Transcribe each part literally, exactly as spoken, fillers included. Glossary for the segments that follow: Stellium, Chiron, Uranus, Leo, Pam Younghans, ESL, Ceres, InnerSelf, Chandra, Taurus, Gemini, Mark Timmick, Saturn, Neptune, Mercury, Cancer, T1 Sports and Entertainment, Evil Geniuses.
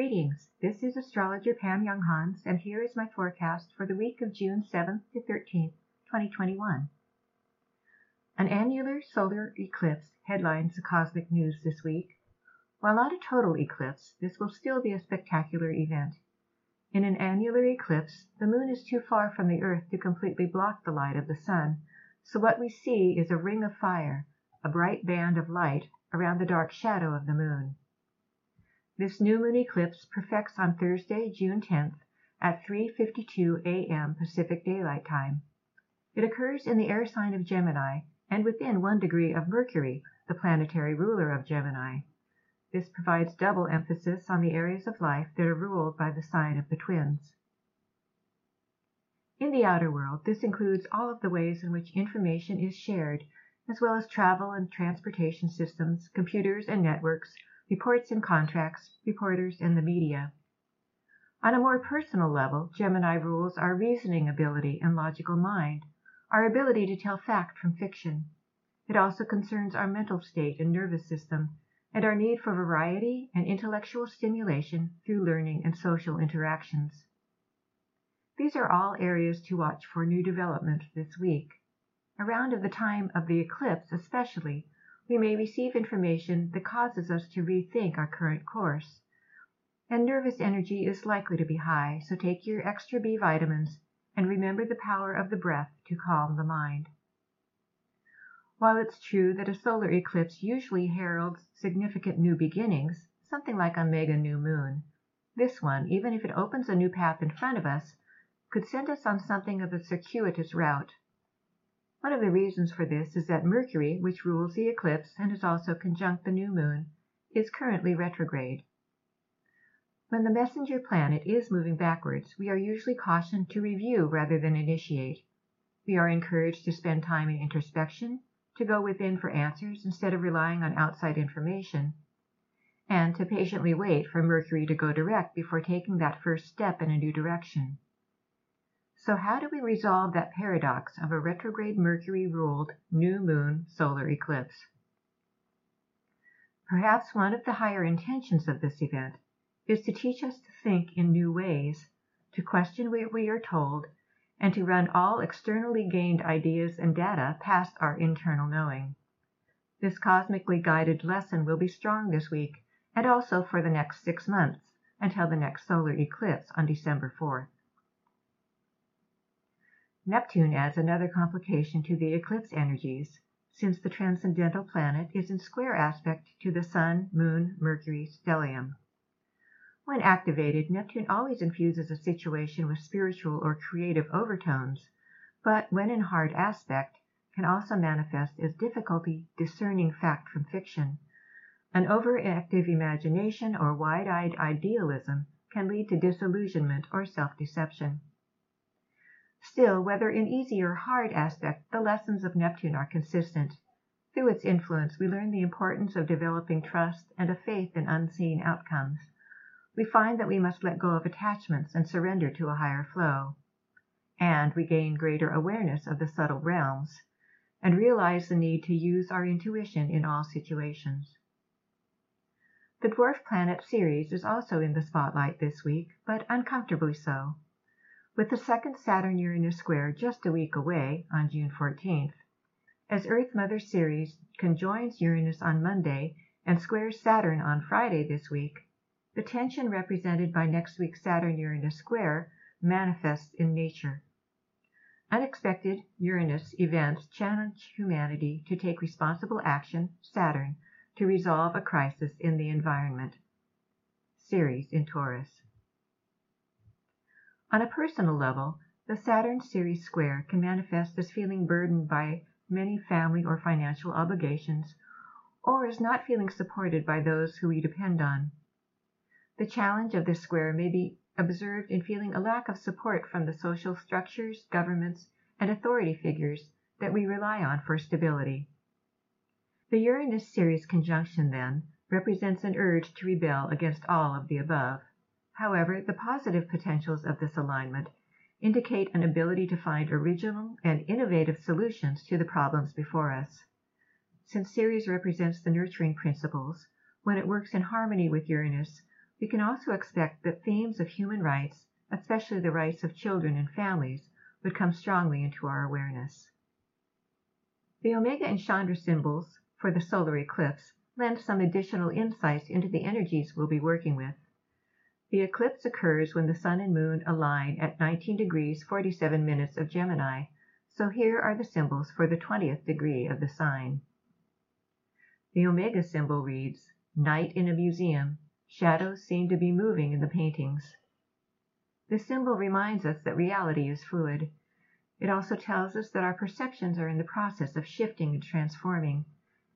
Greetings, this is astrologer Pam Younghans, and here is my forecast for the week of June seventh to thirteenth, twenty twenty-one. An annular solar eclipse headlines the cosmic news this week. While not a total eclipse, this will still be a spectacular event. In an annular eclipse, the moon is too far from the earth to completely block the light of the sun, so what we see is a ring of fire, a bright band of light around the dark shadow of the moon. This new moon eclipse perfects on Thursday, June tenth at three fifty-two a m Pacific Daylight Time. It occurs in the air sign of Gemini and within one degree of Mercury, the planetary ruler of Gemini. This provides double emphasis on the areas of life that are ruled by the sign of the twins. In the outer world, this includes all of the ways in which information is shared, as well as travel and transportation systems, computers and networks, reports and contracts, reporters, and the media. On a more personal level, Gemini rules our reasoning ability and logical mind, our ability to tell fact from fiction. It also concerns our mental state and nervous system, and our need for variety and intellectual stimulation through learning and social interactions. These are all areas to watch for new development this week. Around the time of the eclipse especially, we may receive information that causes us to rethink our current course. And nervous energy is likely to be high, so take your extra B vitamins and remember the power of the breath to calm the mind. While it's true that a solar eclipse usually heralds significant new beginnings, something like a mega new moon, this one, even if it opens a new path in front of us, could send us on something of a circuitous route. One of the reasons for this is that Mercury, which rules the eclipse and is also conjunct the new moon, is currently retrograde. When the messenger planet is moving backwards, we are usually cautioned to review rather than initiate. We are encouraged to spend time in introspection, to go within for answers instead of relying on outside information, and to patiently wait for Mercury to go direct before taking that first step in a new direction. So how do we resolve that paradox of a retrograde Mercury-ruled new moon solar eclipse? Perhaps one of the higher intentions of this event is to teach us to think in new ways, to question what we are told, and to run all externally gained ideas and data past our internal knowing. This cosmically guided lesson will be strong this week and also for the next six months until the next solar eclipse on December fourth. Neptune adds another complication to the eclipse energies, since the transcendental planet is in square aspect to the Sun, Moon, Mercury, Stellium. When activated, Neptune always infuses a situation with spiritual or creative overtones, but when in hard aspect, can also manifest as difficulty discerning fact from fiction. An overactive imagination or wide-eyed idealism can lead to disillusionment or self-deception. Still, whether in easy or hard aspect, the lessons of Neptune are consistent. Through its influence, we learn the importance of developing trust and a faith in unseen outcomes. We find that we must let go of attachments and surrender to a higher flow. And we gain greater awareness of the subtle realms and realize the need to use our intuition in all situations. The dwarf planet Ceres is also in the spotlight this week, but uncomfortably so. With the second Saturn-Uranus square just a week away, on June fourteenth, as Earth Mother Ceres conjoins Uranus on Monday and squares Saturn on Friday this week, the tension represented by next week's Saturn-Uranus square manifests in nature. Unexpected Uranus events challenge humanity to take responsible action, Saturn, to resolve a crisis in the environment. Ceres in Taurus. On a personal level, the Saturn-Ceres square can manifest as feeling burdened by many family or financial obligations, or as not feeling supported by those who we depend on. The challenge of this square may be observed in feeling a lack of support from the social structures, governments, and authority figures that we rely on for stability. The Uranus-Ceres conjunction, then, represents an urge to rebel against all of the above. However, the positive potentials of this alignment indicate an ability to find original and innovative solutions to the problems before us. Since Ceres represents the nurturing principles, when it works in harmony with Uranus, We can also expect that themes of human rights, especially the rights of children and families, would come strongly into our awareness. The Omega and Chandra symbols for the solar eclipse lend some additional insights into the energies we'll be working with. The eclipse occurs when the Sun and Moon align at nineteen degrees forty-seven minutes of Gemini, so here are the symbols for the twentieth degree of the sign. The Omega symbol reads, "Night in a museum. Shadows seem to be moving in the paintings." This symbol reminds us that reality is fluid. It also tells us that our perceptions are in the process of shifting and transforming,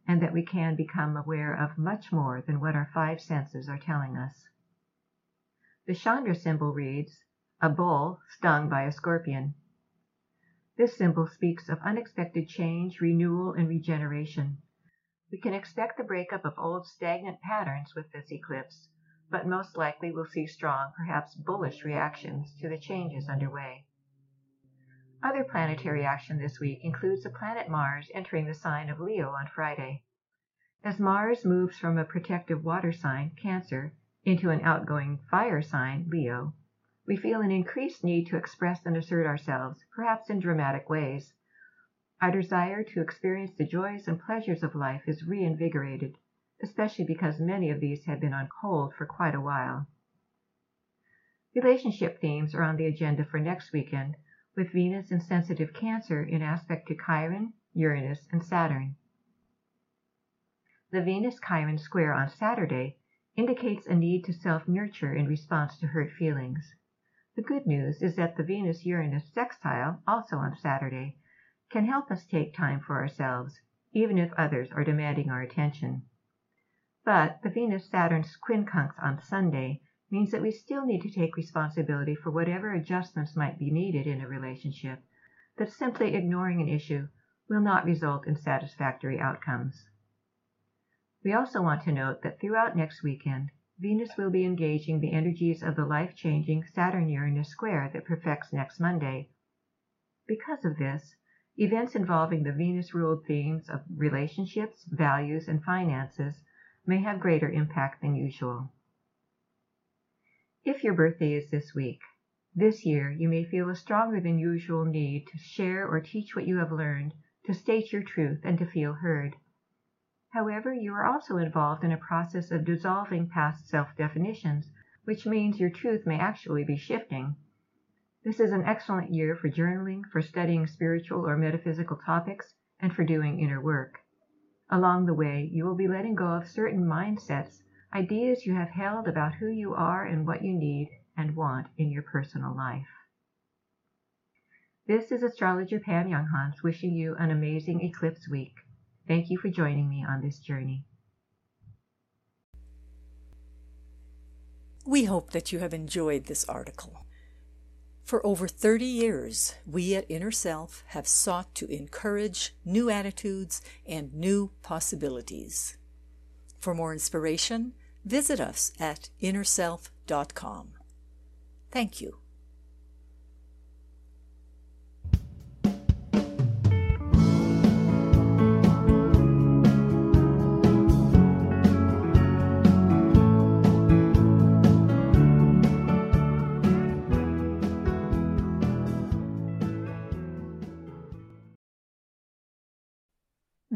and that we can become aware of much more than what our five senses are telling us. The Chandra symbol reads, "A bull stung by a scorpion." This symbol speaks of unexpected change, renewal, and regeneration. We can expect the breakup of old stagnant patterns with this eclipse, but most likely we'll see strong, perhaps bullish reactions to the changes underway. Other planetary action this week includes the planet Mars entering the sign of Leo on Friday. As Mars moves from a protective water sign, Cancer, into an outgoing fire sign, Leo, we feel an increased need to express and assert ourselves, perhaps in dramatic ways. Our desire to experience the joys and pleasures of life is reinvigorated, especially because many of these have been on hold for quite a while. Relationship themes are on the agenda for next weekend, with Venus in sensitive Cancer in aspect to Chiron, Uranus, and Saturn. The Venus-Chiron square on Saturday indicates a need to self-nurture in response to hurt feelings. The good news is that the Venus-Uranus sextile, also on Saturday, can help us take time for ourselves, even if others are demanding our attention. But the Venus-Saturn quincunx on Sunday means that we still need to take responsibility for whatever adjustments might be needed in a relationship, that simply ignoring an issue will not result in satisfactory outcomes. We also want to note that throughout next weekend, Venus will be engaging the energies of the life-changing Saturn-Uranus square that perfects next Monday. Because of this, events involving the Venus-ruled themes of relationships, values, and finances may have greater impact than usual. If your birthday is this week, this year you may feel a stronger than usual need to share or teach what you have learned, to state your truth, and to feel heard. However, you are also involved in a process of dissolving past self-definitions, which means your truth may actually be shifting. This is an excellent year for journaling, for studying spiritual or metaphysical topics, and for doing inner work. Along the way, you will be letting go of certain mindsets, ideas you have held about who you are and what you need and want in your personal life. This is astrologer Pam Younghans wishing you an amazing eclipse week. Thank you for joining me on this journey. We hope that you have enjoyed this article. For over thirty years, we at InnerSelf have sought to encourage new attitudes and new possibilities. For more inspiration, visit us at inner self dot com. Thank you.